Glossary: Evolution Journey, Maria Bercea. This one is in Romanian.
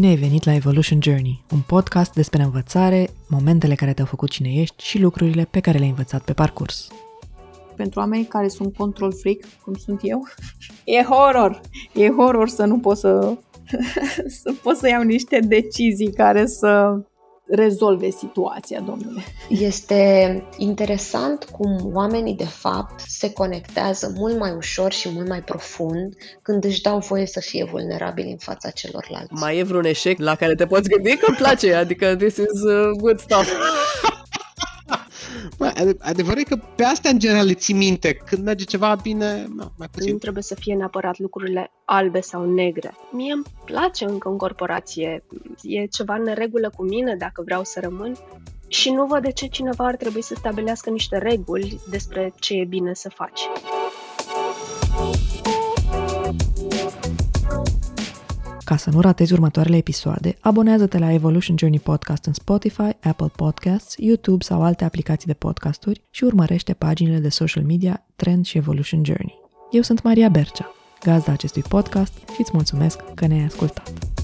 Bine ai venit la Evolution Journey, un podcast despre învățare, momentele care te-au făcut cine ești și lucrurile pe care le-ai învățat pe parcurs. Pentru oamenii care sunt control freak, cum sunt eu, e horror! E horror să nu pot să iau niște decizii care să rezolve situația, domnule. Este interesant cum oamenii, de fapt, se conectează mult mai ușor și mult mai profund când își dau voie să fie vulnerabili în fața celorlalți. Mai e vreun eșec la care te poți gândi că îmi place? Adică, this is good stuff. Adevărul e că pe astea, în general, le ții minte. Când merge ceva bine, mai puțin. Nu trebuie să fie neapărat lucrurile albe sau negre. Mie îmi place încă în corporație. E ceva în regulă cu mine dacă vreau să rămân. Și nu văd de ce cineva ar trebui să stabilească niște reguli despre ce e bine să faci. Ca să nu ratezi următoarele episoade, abonează-te la Evolution Journey Podcast în Spotify, Apple Podcasts, YouTube sau alte aplicații de podcasturi și urmărește paginile de social media Trend și Evolution Journey. Eu sunt Maria Bercea, gazda acestui podcast și îți mulțumesc că ne-ai ascultat!